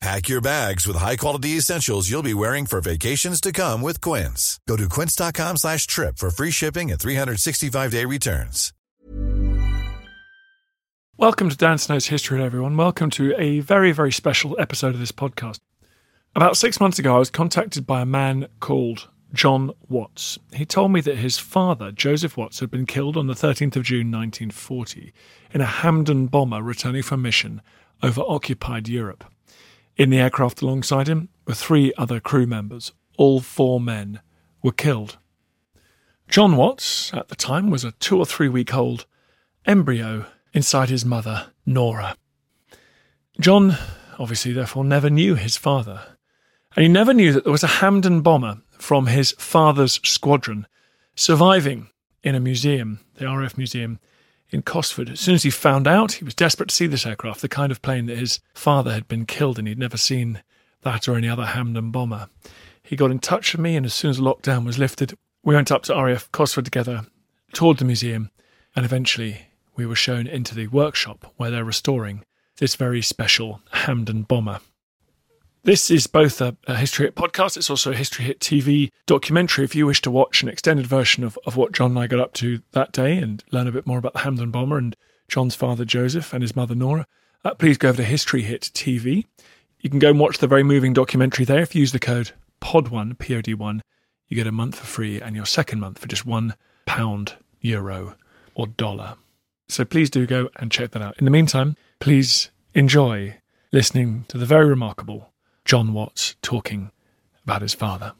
Pack your bags with high-quality essentials you'll be wearing for vacations to come with Quince. Go to quince.com/trip for free shipping and 365-day returns. Welcome to Dan Snow's History Hit, everyone. Welcome to a very, very special episode of this podcast. About 6 months ago, I was contacted by a man called John Watts. He told me that his father, Joseph Watts, had been killed on the 13th of June 1940 in a Hampden bomber returning from mission over occupied Europe. In the aircraft alongside him were 3 other crew members. All 4 men were killed. John Watts, at the time, was a 2 or 3 week old embryo inside his mother, Nora. John, obviously, therefore, never knew his father. And he never knew that there was a Hampden bomber from his father's squadron surviving in a museum, the RAF Museum, in Cosford. As soon as he found out, he was desperate to see this aircraft, the kind of plane that his father had been killed in. He'd never seen that or any other Hampden bomber. He got in touch with me, and as soon as lockdown was lifted, we went up to RAF Cosford together, toured the museum, and eventually we were shown into the workshop where they're restoring this very special Hampden bomber. This is both a History Hit podcast, it's also a History Hit TV documentary. If you wish to watch an extended version of what John and I got up to that day and learn a bit more about the Hampden bomber and John's father Joseph and his mother Nora, please go over to History Hit TV. You can go and watch the very moving documentary there. If you use the code POD1, P-O-D-1, you get a month for free and your second month for just £1, euro or dollar. So please do go and check that out. In the meantime, please enjoy listening to the very remarkable John Watts talking about his father.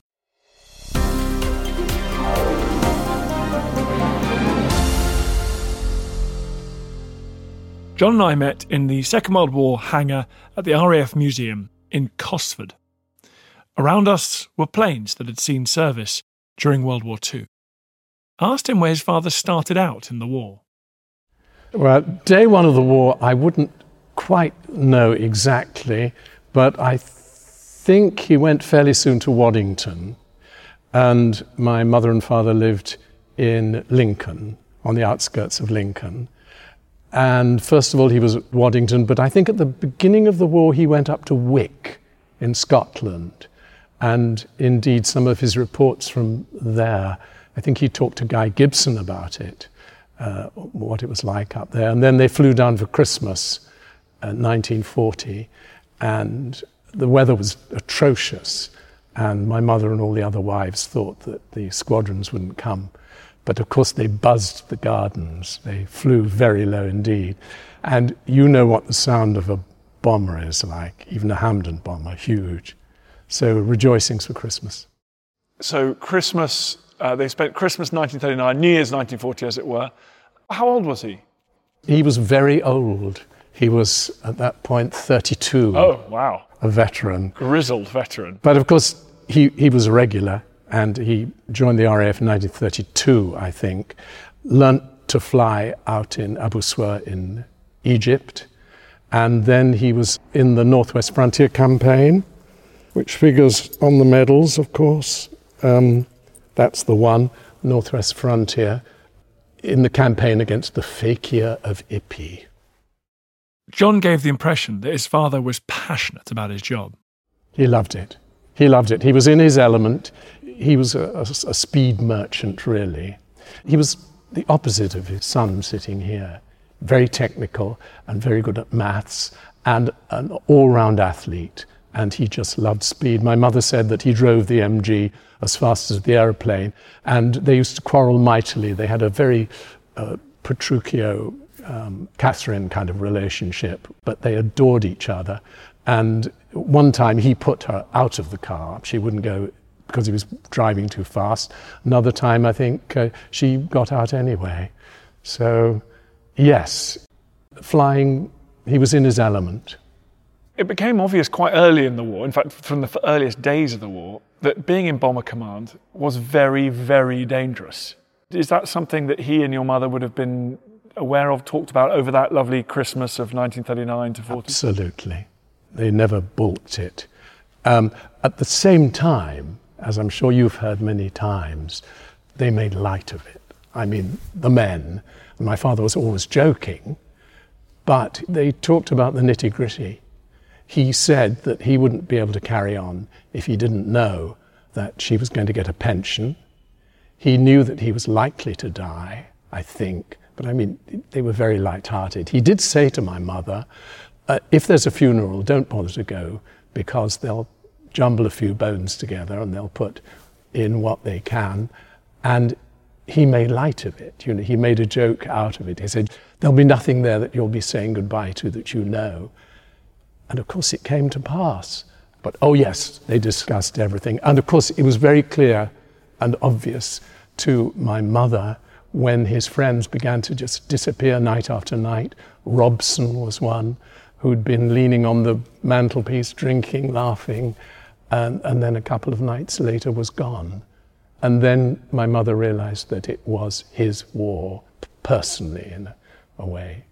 John and I met in the Second World War hangar at the RAF Museum in Cosford. Around us were planes that had seen service during World War II. I asked him where his father started out in the war. Well, day one of the war, I wouldn't quite know exactly, but I think he went fairly soon to Waddington, and my mother and father lived in Lincoln, on the outskirts of Lincoln. And first of all, he was at Waddington, but I think at the beginning of the war, he went up to Wick in Scotland. And indeed, some of his reports from there, I think he talked to Guy Gibson about it, what it was like up there. And then they flew down for Christmas, 1940, and the weather was atrocious, and my mother and all the other wives thought that the squadrons wouldn't come. But of course they buzzed the gardens. They flew very low indeed. And you know what the sound of a bomber is like, even a Hampden bomber, huge. So rejoicings for Christmas. So Christmas, they spent Christmas 1939, New Year's 1940 as it were. How old was he? He was very old. He was, at that point, 32. Oh, wow. A veteran. Grizzled veteran. But, of course, he was a regular, and he joined the RAF in 1932, I think, learnt to fly out in Abu Swar in Egypt, and then he was in the Northwest Frontier campaign, which figures on the medals, of course. That's the one, Northwest Frontier, in the campaign against the Fakir of Ippi. John gave the impression that his father was passionate about his job. He loved it. He loved it. He was in his element. He was a speed merchant, really. He was the opposite of his son sitting here. Very technical and very good at maths and an all-round athlete. and he just loved speed. My mother said that he drove the MG as fast as the aeroplane, and they used to quarrel mightily. They had a very Petruchio, Catherine kind of relationship, but they adored each other. And one time he put her out of the car. She wouldn't go because he was driving too fast. Another time, I think, she got out anyway. So, yes, flying, he was in his element. It became obvious quite early in the war, in fact, from the earliest days of the war, that being in Bomber Command was very, very dangerous. Is that something that he and your mother would have been aware of, talked about over that lovely Christmas of 1939 to 40? Absolutely. They never balked it. At the same time, as I'm sure you've heard many times, they made light of it. I mean, the men. My father was always joking, but they talked about the nitty-gritty. He said that he wouldn't be able to carry on if he didn't know that she was going to get a pension. He knew that he was likely to die, I think. But I mean, they were very light-hearted. He did say to my mother, if there's a funeral, don't bother to go, because they'll jumble a few bones together and they'll put in what they can. And he made light of it. You know, he made a joke out of it. He said, there'll be nothing there that you'll be saying goodbye to that you know. And of course it came to pass. But oh yes, they discussed everything. And of course it was very clear and obvious to my mother when his friends began to just disappear night after night. Robson was one who'd been leaning on the mantelpiece, drinking, laughing, and then a couple of nights later was gone. And then my mother realised that it was his war, personally, in a way.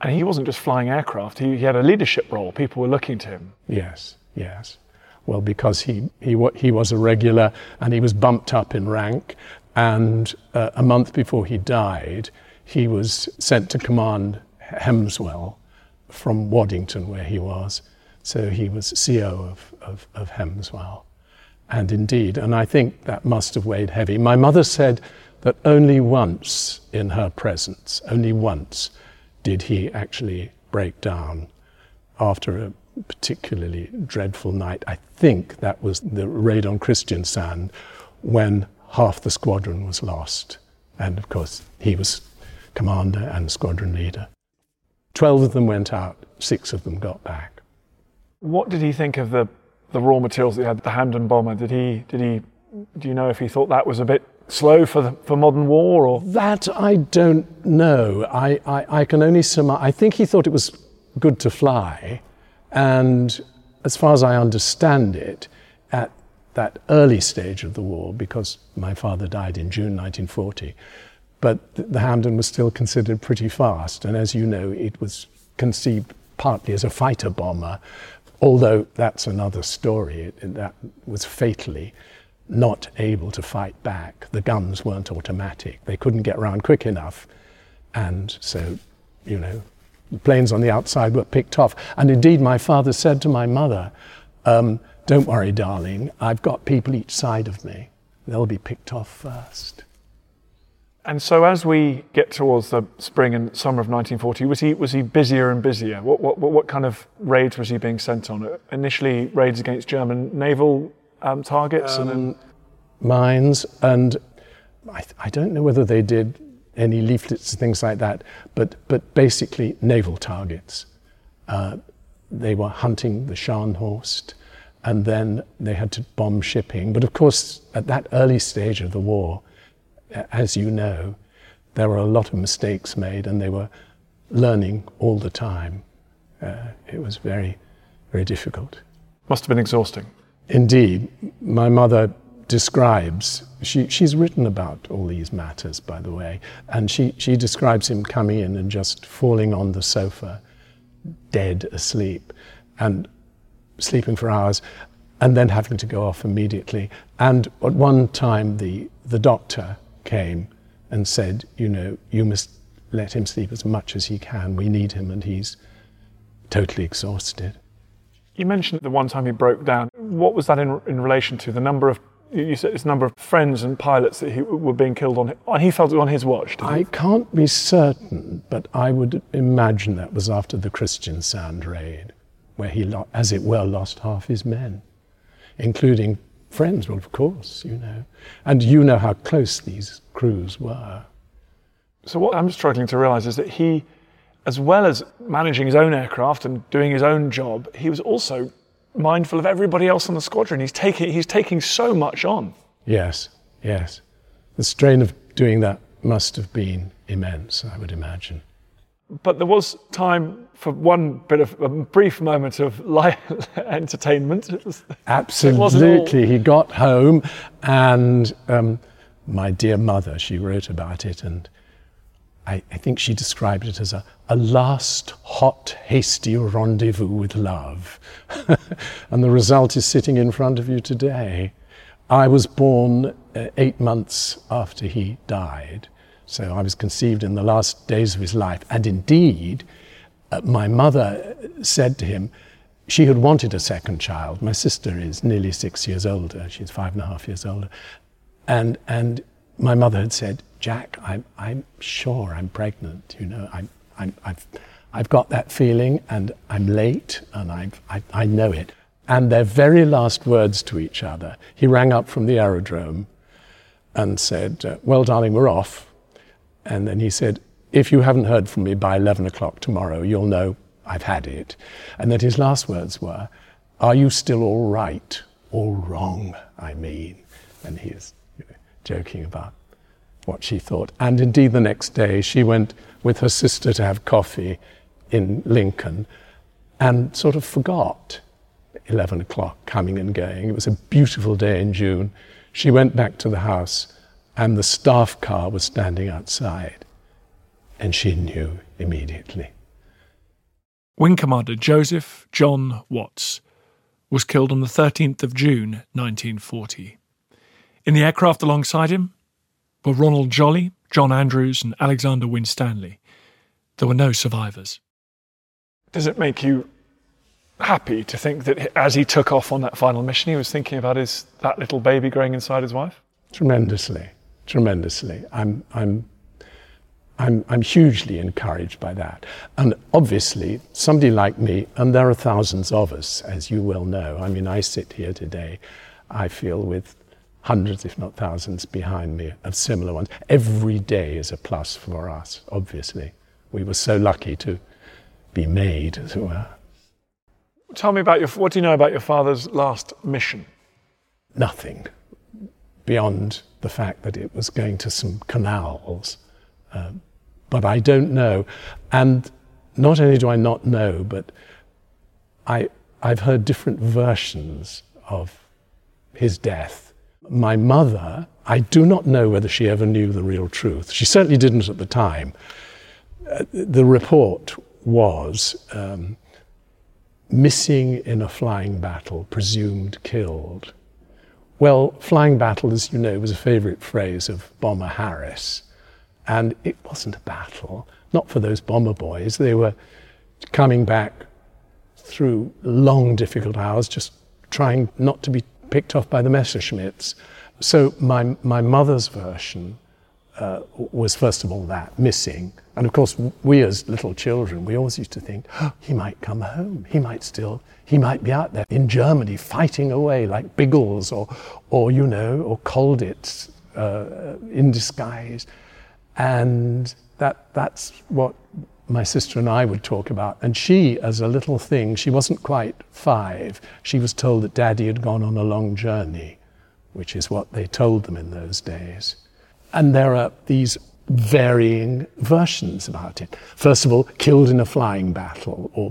And he wasn't just flying aircraft, he had a leadership role. People were looking to him. Yes, yes. Well, because he was a regular and he was bumped up in rank. And a month before he died, he was sent to command Hemswell from Waddington, where he was. So he was CO of Hemswell. And indeed, and I think that must have weighed heavy. My mother said that only once in her presence, only once, did he actually break down after a particularly dreadful night. I think that was the raid on Kristiansand, when half the squadron was lost. And of course, he was commander and squadron leader. 12 of them went out, 6 of them got back. What did he think of the raw materials that he had, the Hampden bomber? Do you know if he thought that was a bit slow for modern war, or? That I don't know. I can only sum up. I think he thought it was good to fly. And as far as I understand it, at that early stage of the war, because my father died in June 1940, but the Hampden was still considered pretty fast. And as you know, it was conceived partly as a fighter bomber, although that's another story. That was fatally not able to fight back. The guns weren't automatic. They couldn't get round quick enough. And so, you know, the planes on the outside were picked off. And indeed, my father said to my mother, don't worry, darling, I've got people each side of me. They'll be picked off first. And so as we get towards the spring and summer of 1940, was he busier and busier? What kind of raids was he being sent on? Initially, raids against German naval targets? And then mines, and I don't know whether they did any leaflets and things like that, but basically naval targets. They were hunting the Scharnhorst, and then they had to bomb shipping. But of course, at that early stage of the war, as you know, there were a lot of mistakes made, and they were learning all the time. It was very, very difficult. Must have been exhausting. Indeed. My mother describes, she's written about all these matters, by the way, and she describes him coming in and just falling on the sofa, dead asleep, and sleeping for hours, and then having to go off immediately. And at one time, the doctor came and said, you know, you must let him sleep as much as he can. We need him, and he's totally exhausted. You mentioned the one time he broke down. What was that in relation to the number of, you said it's number of friends and pilots that were being killed on? He felt it on his watch, didn't he? I can't be certain, but I would imagine that was after the Kristiansand raid. where he, as it were, lost half his men, including friends, well, of course, you know. And you know how close these crews were. So what I'm struggling to realise is that he, as well as managing his own aircraft and doing his own job, he was also mindful of everybody else on the squadron. He's taking so much on. Yes. The strain of doing that must have been immense, I would imagine. But there was time for one bit of a brief moment of light entertainment. Absolutely. He got home and my dear mother, she wrote about it, and I think she described it as a last hot, hasty rendezvous with love. And the result is sitting in front of you today. I was born 8 months after he died. So I was conceived in the last days of his life. And indeed, my mother said to him, she had wanted a second child. My sister is nearly 6 years older. She's 5.5 years older. And my mother had said, Jack, I'm sure I'm pregnant. You know, I've got that feeling, and I'm late, and I know it. And their very last words to each other, he rang up from the aerodrome and said, well, darling, we're off. And then he said, if you haven't heard from me by 11 o'clock tomorrow, you'll know I've had it. And that his last words were, are you still all right? All wrong, I mean. And he is, you know, joking about what she thought. And indeed, the next day, she went with her sister to have coffee in Lincoln and sort of forgot 11 o'clock coming and going. It was a beautiful day in June. She went back to the house, and the staff car was standing outside, and she knew immediately. Wing Commander Joseph John Watts was killed on the 13th of June 1940. In the aircraft alongside him were Ronald Jolly, John Andrews and Alexander Winstanley. There were no survivors. Does it make you happy to think that as he took off on that final mission, he was thinking about that little baby growing inside his wife? Tremendously. I'm hugely encouraged by that. And obviously, somebody like me, and there are thousands of us, as you well know. I mean, I sit here today, I feel, with hundreds, if not thousands, behind me of similar ones. Every day is a plus for us, obviously. We were so lucky to be made, as it were. Tell me about what do you know about your father's last mission? Nothing, beyond the fact that it was going to some canals. But I don't know. And not only do I not know, but I've heard different versions of his death. My mother, I do not know whether she ever knew the real truth. She certainly didn't at the time. The report was missing in a flying battle, presumed killed. Well, flying battle, as you know, was a favourite phrase of Bomber Harris. And it wasn't a battle, not for those bomber boys. They were coming back through long, difficult hours, just trying not to be picked off by the Messerschmitts. So my mother's version was, first of all, that, missing. And of course, we as little children, we always used to think, oh, he might come home, he might be out there in Germany fighting away like Biggles or Kolditz in disguise. And that's what my sister and I would talk about. And she, as a little thing, she wasn't quite 5. She was told that Daddy had gone on a long journey, which is what they told them in those days. And there are these varying versions about it. First of all, killed in a flying battle, or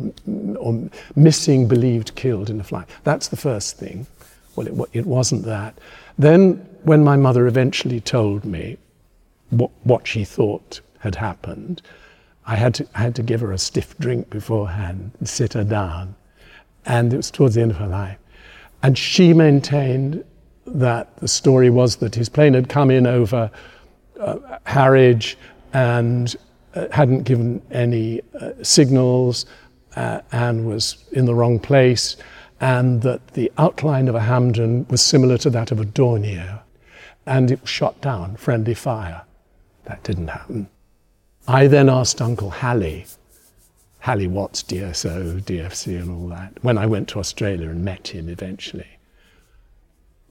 missing, believed killed in a flying. That's the first thing. Well, it wasn't that. Then, when my mother eventually told me what she thought had happened, I had to give her a stiff drink beforehand and sit her down. And it was towards the end of her life. And she maintained that the story was that his plane had come in over Harwich and hadn't given any signals and was in the wrong place, and that the outline of a Hampden was similar to that of a Dornier, and it was shot down, friendly fire. That didn't happen. I then asked Uncle Halley, Halley Watts, DSO, DFC and all that, when I went to Australia and met him eventually,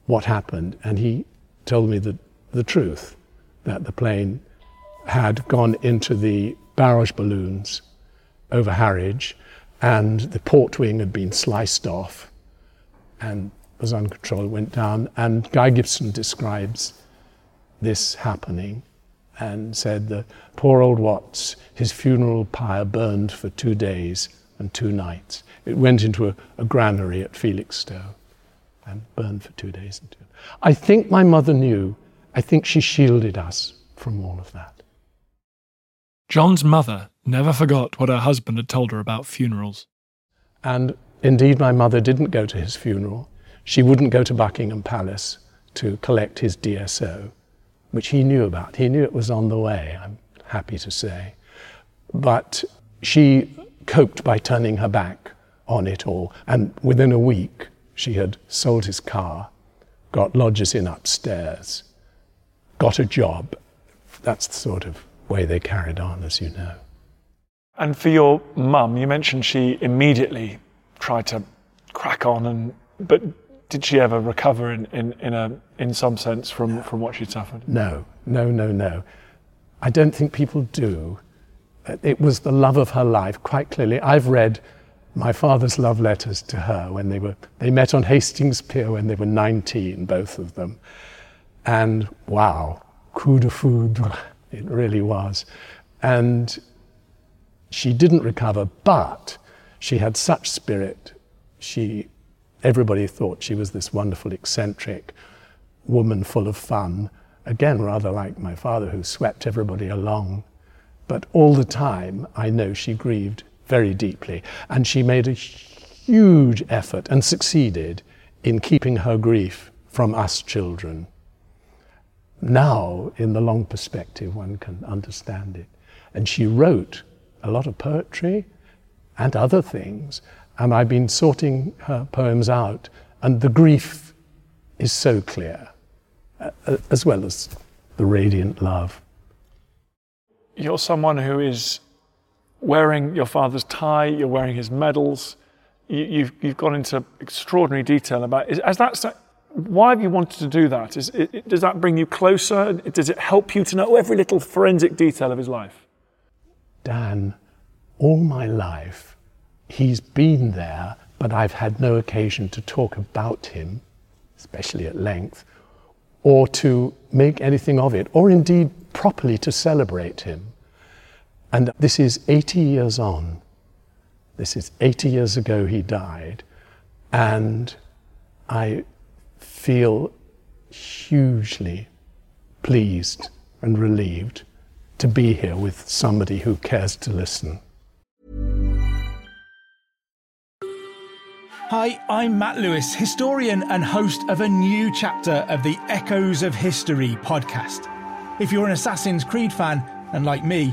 what happened, and he told me the truth, that the plane had gone into the barrage balloons over Harwich and the port wing had been sliced off and was uncontrolled, went down, and Guy Gibson describes this happening and said that poor old Watts, his funeral pyre burned for 2 days and 2 nights. It went into a granary at Felixstowe and burned for 2 days and 2 nights. I think my mother knew. I think she shielded us from all of that. John's mother never forgot what her husband had told her about funerals. And indeed, my mother didn't go to his funeral. She wouldn't go to Buckingham Palace to collect his DSO, which he knew about. He knew it was on the way, I'm happy to say. But she coped by turning her back on it all. And within a week, she had sold his car, got lodgers in upstairs, got a job. That's the sort of way they carried on, as you know. And for your mum, you mentioned she immediately tried to crack on, but did she ever recover in some sense from what she'd suffered? No. I don't think people do. It was the love of her life, quite clearly. I've read my father's love letters to her when they met on Hastings Pier when they were 19, both of them. And wow, coup de foudre, it really was. And she didn't recover, but she had such spirit. Everybody thought she was this wonderful, eccentric woman full of fun. Again, rather like my father, who swept everybody along. But all the time, I know she grieved very deeply. And she made a huge effort and succeeded in keeping her grief from us children. Now, in the long perspective, one can understand it. And she wrote a lot of poetry and other things. And I've been sorting her poems out. And the grief is so clear, as well as the radiant love. You're someone who is wearing your father's tie, you're wearing his medals. You've gone into extraordinary detail about it. Why have you wanted to do that? Does that bring you closer? Does it help you to know every little forensic detail of his life? Dan, all my life, he's been there, but I've had no occasion to talk about him, especially at length, or to make anything of it, or indeed properly to celebrate him. And this is 80 years on. This is 80 years ago he died. And I feel hugely pleased and relieved to be here with somebody who cares to listen. Hi, I'm Matt Lewis, historian and host of a new chapter of the Echoes of History podcast. If you're an Assassin's Creed fan, and like me,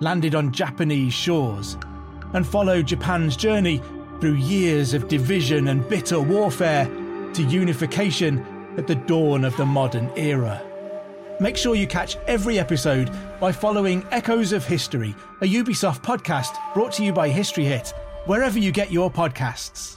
landed on Japanese shores, and follow Japan's journey through years of division and bitter warfare to unification at the dawn of the modern era. Make sure you catch every episode by following Echoes of History, a Ubisoft podcast brought to you by History Hit, wherever you get your podcasts.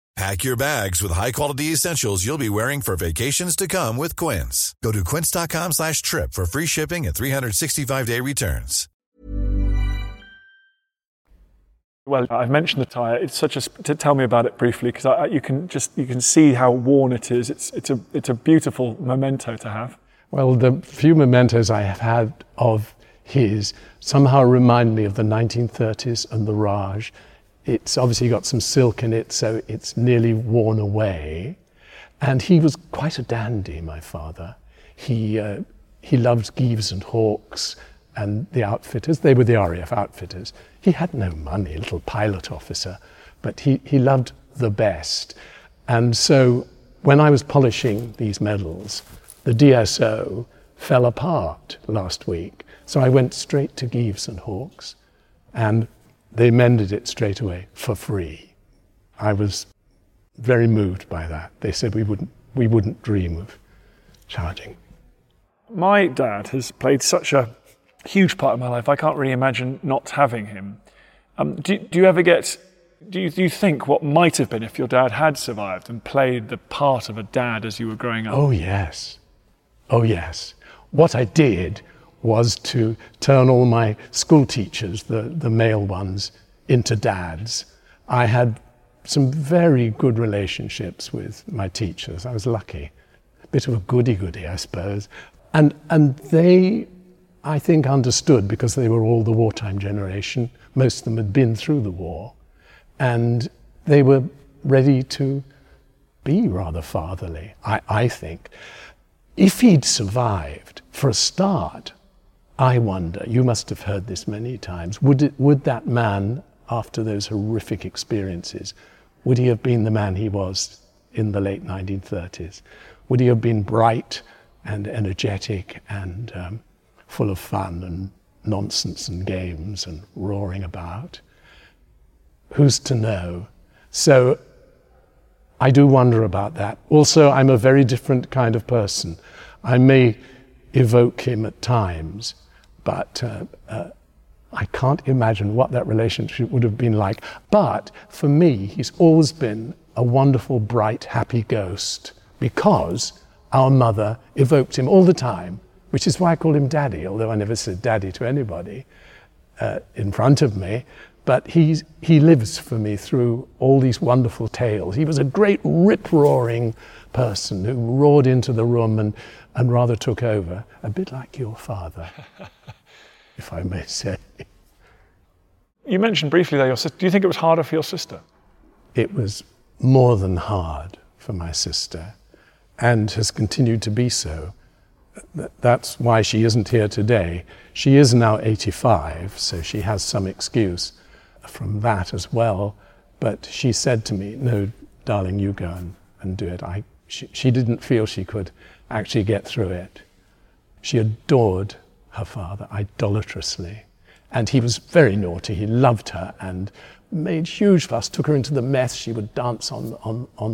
Pack your bags with high-quality essentials you'll be wearing for vacations to come with Quince. Go to quince.com/trip for free shipping and 365-day returns. Well, I've mentioned the tyre. It's such a tell me about it briefly, because you can see how worn it is. It's a beautiful memento to have. Well, the few mementos I have had of his somehow remind me of the 1930s and the Raj. It's obviously got some silk in it, so it's nearly worn away. And he was quite a dandy, my father. He loved Gieves and Hawkes and the outfitters. They were the RAF outfitters. He had no money, a little pilot officer, but he loved the best. And so when I was polishing these medals, the DSO fell apart last week. So I went straight to Gieves and Hawkes and they mended it straight away for free. I was very moved by that. They said we wouldn't dream of charging. My dad has played such a huge part of my life. I can't really imagine not having him. Do you think what might have been if your dad had survived and played the part of a dad as you were growing up? Oh yes. What I did was to turn all my school teachers, the male ones, into dads. I had some very good relationships with my teachers. I was lucky. A bit of a goody-goody, I suppose. And they, I think, understood, because they were all the wartime generation. Most of them had been through the war. And they were ready to be rather fatherly, I think. If he'd survived, for a start, I wonder, you must have heard this many times, would that man, after those horrific experiences, would he have been the man he was in the late 1930s? Would he have been bright and energetic and full of fun and nonsense and games and roaring about? Who's to know? So I do wonder about that. Also, I'm a very different kind of person. I may evoke him at times, but I can't imagine what that relationship would have been like. But for me, he's always been a wonderful, bright, happy ghost, because our mother evoked him all the time, which is why I call him Daddy, although I never said Daddy to anybody in front of me. But he lives for me through all these wonderful tales. He was a great rip-roaring person who roared into the room and rather took over, a bit like your father, if I may say. You mentioned briefly there your sister. Do you think it was harder for your sister? It was more than hard for my sister, and has continued to be so. That's why she isn't here today. She is now 85, so she has some excuse from that as well. But she said to me, "No, darling, you go and do it." She didn't feel she could actually get through it. She adored her father idolatrously, and he was very naughty. He loved her and made huge fuss, took her into the mess. She would dance on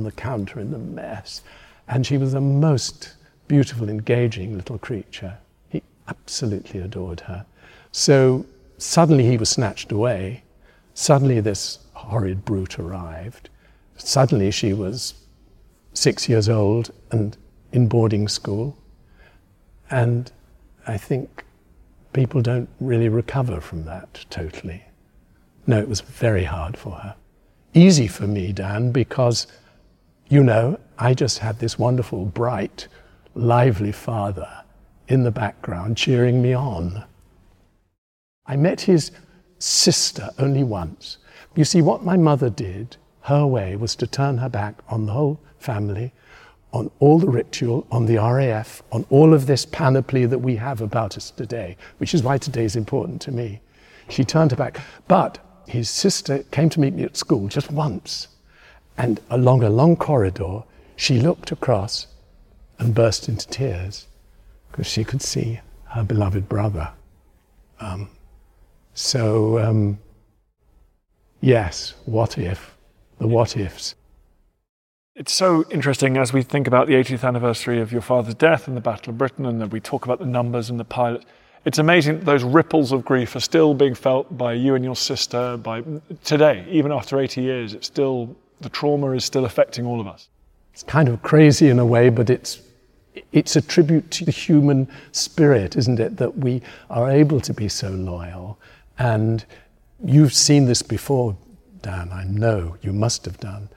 the counter in the mess, and she was the most beautiful, engaging little creature. He absolutely adored her. So suddenly he was snatched away. Suddenly this horrid brute arrived. Suddenly she was 6 years old and in boarding school. And I think people don't really recover from that totally. No, it was very hard for her. Easy for me, Dan, because, I just had this wonderful, bright, lively father in the background cheering me on. I met his sister only once. You see, what my mother did, her way, was to turn her back on the whole family, on all the ritual, on the RAF, on all of this panoply that we have about us today, which is why today's important to me. She turned her back. But his sister came to meet me at school just once, and along a long corridor, she looked across and burst into tears because she could see her beloved brother. Yes, what if? The what ifs. It's so interesting as we think about the 80th anniversary of your father's death and the Battle of Britain, and then we talk about the numbers and the pilots. It's amazing that those ripples of grief are still being felt by you and your sister by today. Even after 80 years, it's still, the trauma is still affecting all of us. It's kind of crazy in a way, but it's a tribute to the human spirit, isn't it? That we are able to be so loyal. And you've seen this before, Dan, I know you must have done.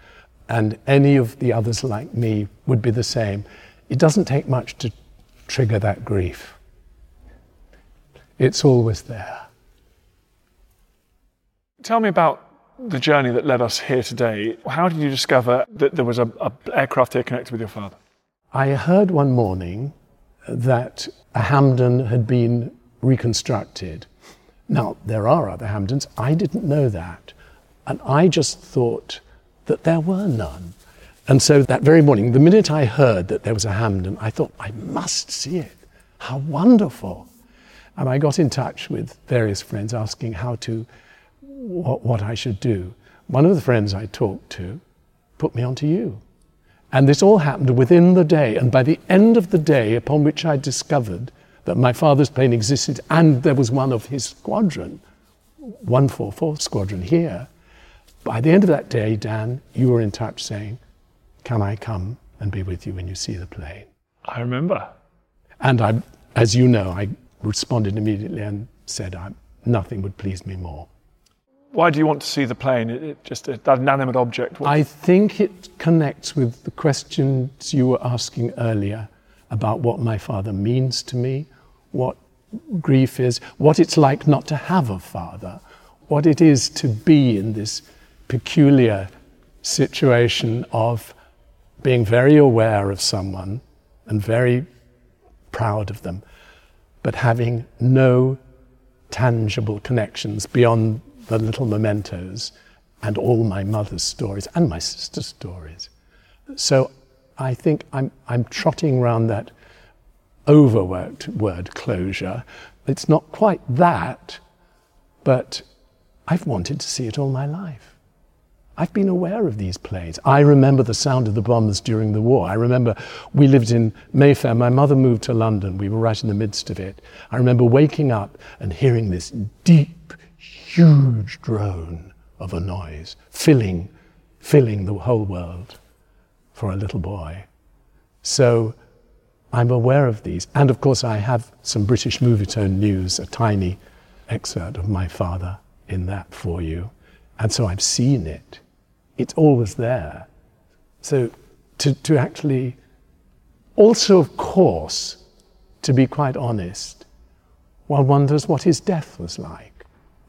And any of the others like me would be the same. It doesn't take much to trigger that grief. It's always there. Tell me about the journey that led us here today. How did you discover that there was an aircraft here connected with your father? I heard one morning that a Hampden had been reconstructed. Now, there are other Hampdens. I didn't know that. And I just thought that there were none. And so that very morning, the minute I heard that there was a Hampden, I thought, I must see it. How wonderful. And I got in touch with various friends asking what I should do. One of the friends I talked to put me onto you. And this all happened within the day. And by the end of the day, upon which I discovered that my father's plane existed and there was one of his squadron, 144 Squadron here, by the end of that day, Dan, you were in touch saying, can I come and be with you when you see the plane? I remember. And I, as you know, I responded immediately and said, nothing would please me more. Why do you want to see the plane? It's just that inanimate object. I think it connects with the questions you were asking earlier about what my father means to me, what grief is, what it's like not to have a father, what it is to be in this peculiar situation of being very aware of someone and very proud of them, but having no tangible connections beyond the little mementos and all my mother's stories and my sister's stories. So I think I'm trotting round that overworked word closure. It's not quite that, but I've wanted to see it all my life. I've been aware of these planes. I remember the sound of the bombers during the war. I remember we lived in Mayfair. My mother moved to London. We were right in the midst of it. I remember waking up and hearing this deep, huge drone of a noise, filling the whole world for a little boy. So I'm aware of these. And of course I have some British Movietone news, a tiny excerpt of my father in that for you. And so I've seen it. It's always there. So to actually, also of course, to be quite honest, one wonders what his death was like.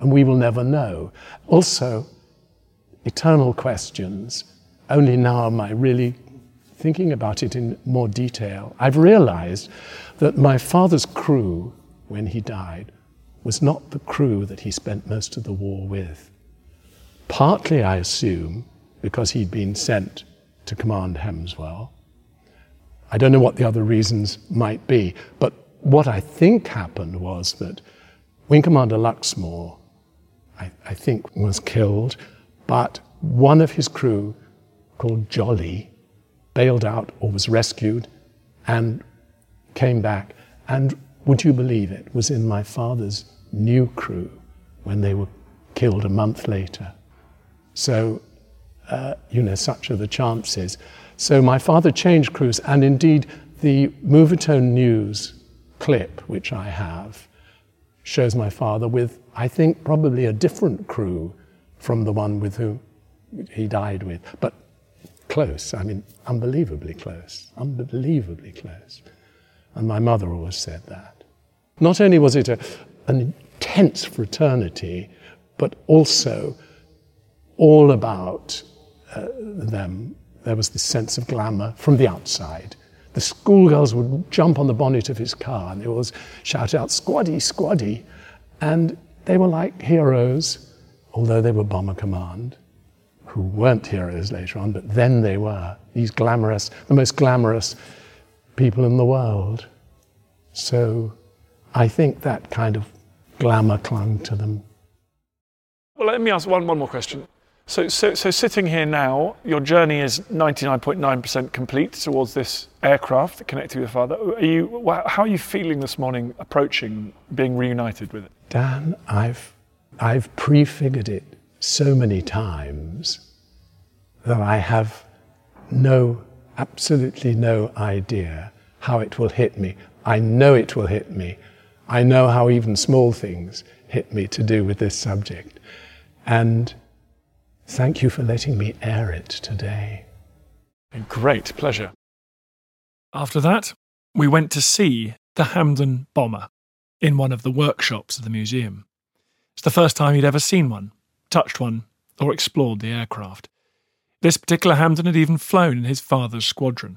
And we will never know. Also, eternal questions. Only now am I really thinking about it in more detail. I've realized that my father's crew, when he died, was not the crew that he spent most of the war with. Partly, I assume, because he'd been sent to command Hemswell. I don't know what the other reasons might be, but what I think happened was that Wing Commander Luxmore, I think, was killed, but one of his crew, called Jolly, bailed out or was rescued and came back. And would you believe it, was in my father's new crew when they were killed a month later. So, such are the chances. So my father changed crews, and indeed the Movietone News clip, which I have, shows my father with, I think, probably a different crew from the one with whom he died with. But close, I mean, unbelievably close. And my mother always said that. Not only was it an intense fraternity, but also all about them, there was this sense of glamour from the outside. The schoolgirls would jump on the bonnet of his car and they always shout out, "Squaddy, squaddy." And they were like heroes, although they were Bomber Command, who weren't heroes later on, but then they were these glamorous, the most glamorous people in the world. So I think that kind of glamour clung to them. Well, let me ask one more question. So sitting here now, your journey is 99.9% complete towards this aircraft that connected with your father. How are you feeling this morning approaching being reunited with it? Dan, I've prefigured it so many times that I have absolutely no idea how it will hit me. I know it will hit me. I know how even small things hit me to do with this subject. And thank you for letting me air it today. A great pleasure. After that, we went to see the Hampden bomber in one of the workshops of the museum. It's the first time he'd ever seen one, touched one, or explored the aircraft. This particular Hampden had even flown in his father's squadron.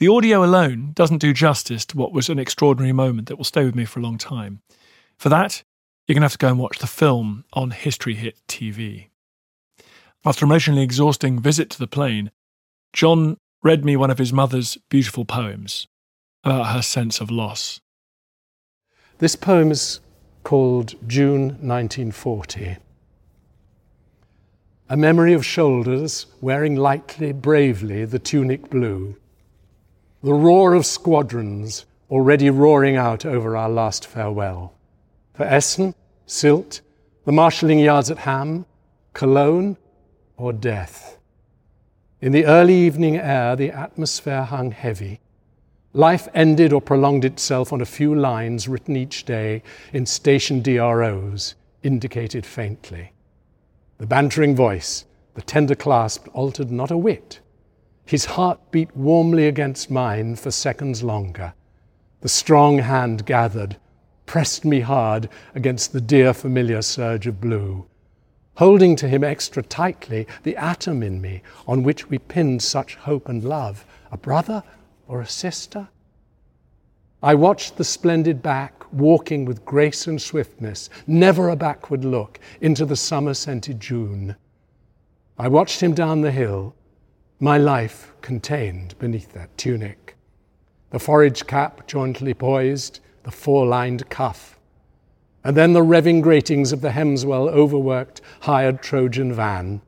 The audio alone doesn't do justice to what was an extraordinary moment that will stay with me for a long time. For that, you're going to have to go and watch the film on History Hit TV. After an emotionally exhausting visit to the plane, John read me one of his mother's beautiful poems about her sense of loss. This poem is called June 1940. A memory of shoulders wearing lightly, bravely the tunic blue. The roar of squadrons already roaring out over our last farewell. For Essen, Sylt, the marshalling yards at Ham, Cologne, or death. In the early evening air, the atmosphere hung heavy. Life ended or prolonged itself on a few lines written each day in station DROs, indicated faintly. The bantering voice, the tender clasp, altered not a whit. His heart beat warmly against mine for seconds longer. The strong hand gathered, pressed me hard against the dear familiar surge of blue, holding to him extra tightly the atom in me on which we pinned such hope and love, a brother or a sister. I watched the splendid back walking with grace and swiftness, never a backward look, into the summer-scented June. I watched him down the hill, my life contained beneath that tunic. The forage cap jauntily poised, the four-lined cuff, and then the revving gratings of the Hemswell overworked, hired Trojan van.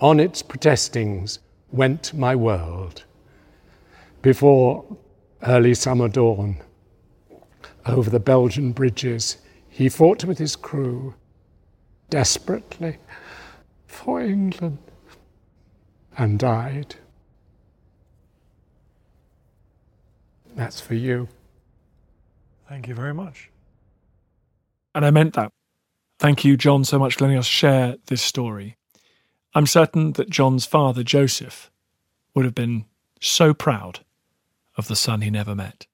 On its protestings went my world. Before early summer dawn, over the Belgian bridges, he fought with his crew, desperately, for England, and died. That's for you. Thank you very much. And I meant that. Thank you, John, so much for letting us share this story. I'm certain that John's father, Joseph, would have been so proud of the son he never met.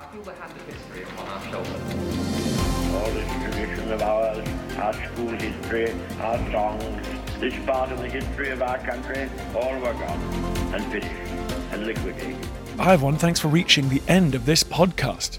I feel the hand of history upon our shoulders. All this tradition of ours, our school history, our songs, this part of the history of our country, all were gone and finished and liquidated. Hi everyone, thanks for reaching the end of this podcast.